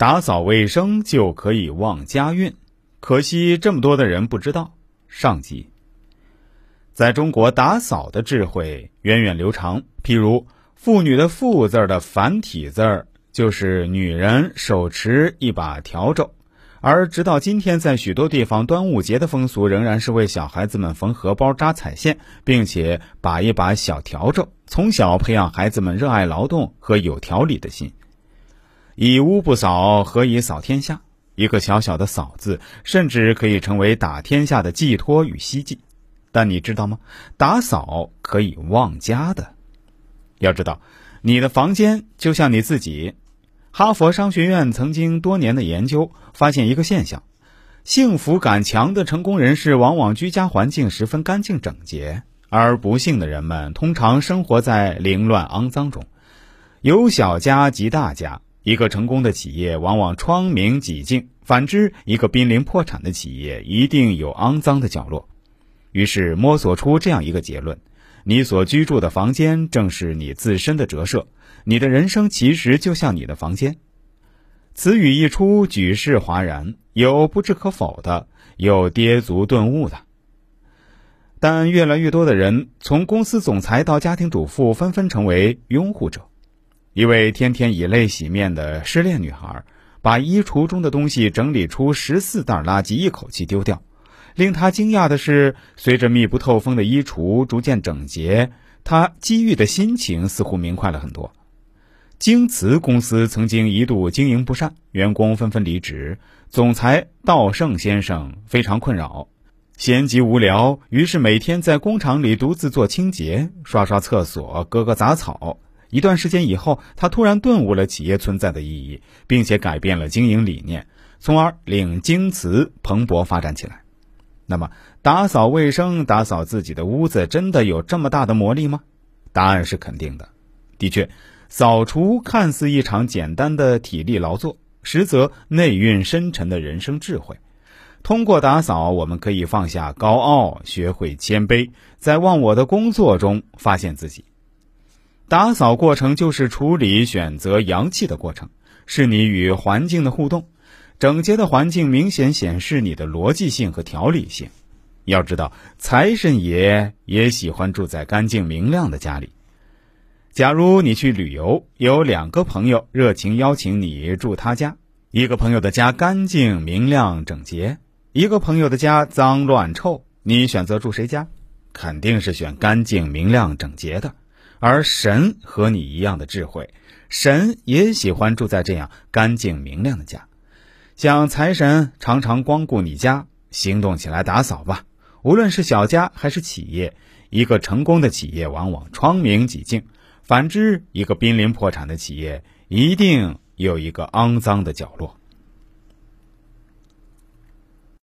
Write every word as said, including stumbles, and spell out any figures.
打扫卫生就可以旺家运，可惜这么多的人不知道。上集。在中国，打扫的智慧源远流长，譬如妇女的妇字的繁体字就是女人手持一把笤帚，而直到今天，在许多地方端午节的风俗仍然是为小孩子们缝荷包、扎彩线，并且把一把小笤帚，从小培养孩子们热爱劳动和有条理的心。以屋不扫，何以扫天下？一个小小的扫字，甚至可以成为打天下的寄托与希冀。但你知道吗？打扫可以旺家的。要知道，你的房间就像你自己。哈佛商学院曾经多年的研究发现一个现象：幸福感强的成功人士往往居家环境十分干净整洁，而不幸的人们通常生活在凌乱肮脏中。由小家及大家，一个成功的企业往往窗明几净，反之，一个濒临破产的企业一定有肮脏的角落。于是摸索出这样一个结论：你所居住的房间正是你自身的折射，你的人生其实就像你的房间。此语一出，举世哗然，有不置可否的，有跌足顿悟的。但越来越多的人，从公司总裁到家庭主妇，纷纷成为拥护者。一位天天以泪洗面的失恋女孩，把衣橱中的东西整理出十四袋垃圾，一口气丢掉。令他惊讶的是，随着密不透风的衣橱逐渐整洁，他机遇的心情似乎明快了很多。京瓷公司曾经一度经营不善，员工纷纷离职，总裁道盛先生非常困扰，闲极无聊，于是每天在工厂里独自做清洁，刷刷厕所，割割杂草。一段时间以后，他突然顿悟了企业存在的意义，并且改变了经营理念，从而令京瓷蓬勃发展起来。那么，打扫卫生、打扫自己的屋子，真的有这么大的魔力吗？答案是肯定的。的确，扫除看似一场简单的体力劳作，实则内蕴深沉的人生智慧。通过打扫，我们可以放下高傲，学会谦卑，在忘我的工作中发现自己。打扫过程就是处理、选择阳气的过程，是你与环境的互动。整洁的环境明显显示你的逻辑性和条理性。要知道，财神爷也喜欢住在干净明亮的家里。假如你去旅游，有两个朋友热情邀请你住他家，一个朋友的家干净明亮整洁，一个朋友的家脏乱臭，你选择住谁家？肯定是选干净明亮整洁的。而神和你一样的智慧，神也喜欢住在这样干净明亮的家。想财神常常光顾你家，行动起来打扫吧。无论是小家还是企业，一个成功的企业往往窗明几净，反之，一个濒临破产的企业一定有一个肮脏的角落。